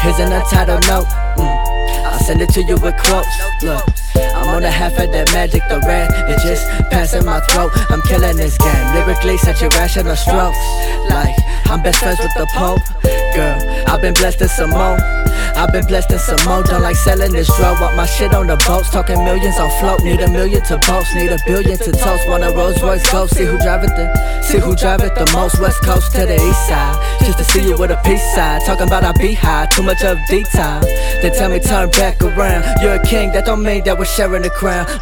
Here's an untitled note, I'll send it to you with quotes. Look, I'm on the half of that magic, the red, it just passing my throat. I'm killing this game, lyrically such irrational strokes. Like, I'm best friends with the Pope. Girl, I've been blessed in some more. Don't like selling this drug. Want my shit on the boats. Talking millions on float. Need a million to boast. Need a billion to toast. Want a Rolls Royce Ghost. See who drive it the most. West Coast to the East Side, just to see you with a peace side. Talking about I be high. Too much of D-time. They tell me turn back around. You're a king, that don't mean that we're sharing the crown.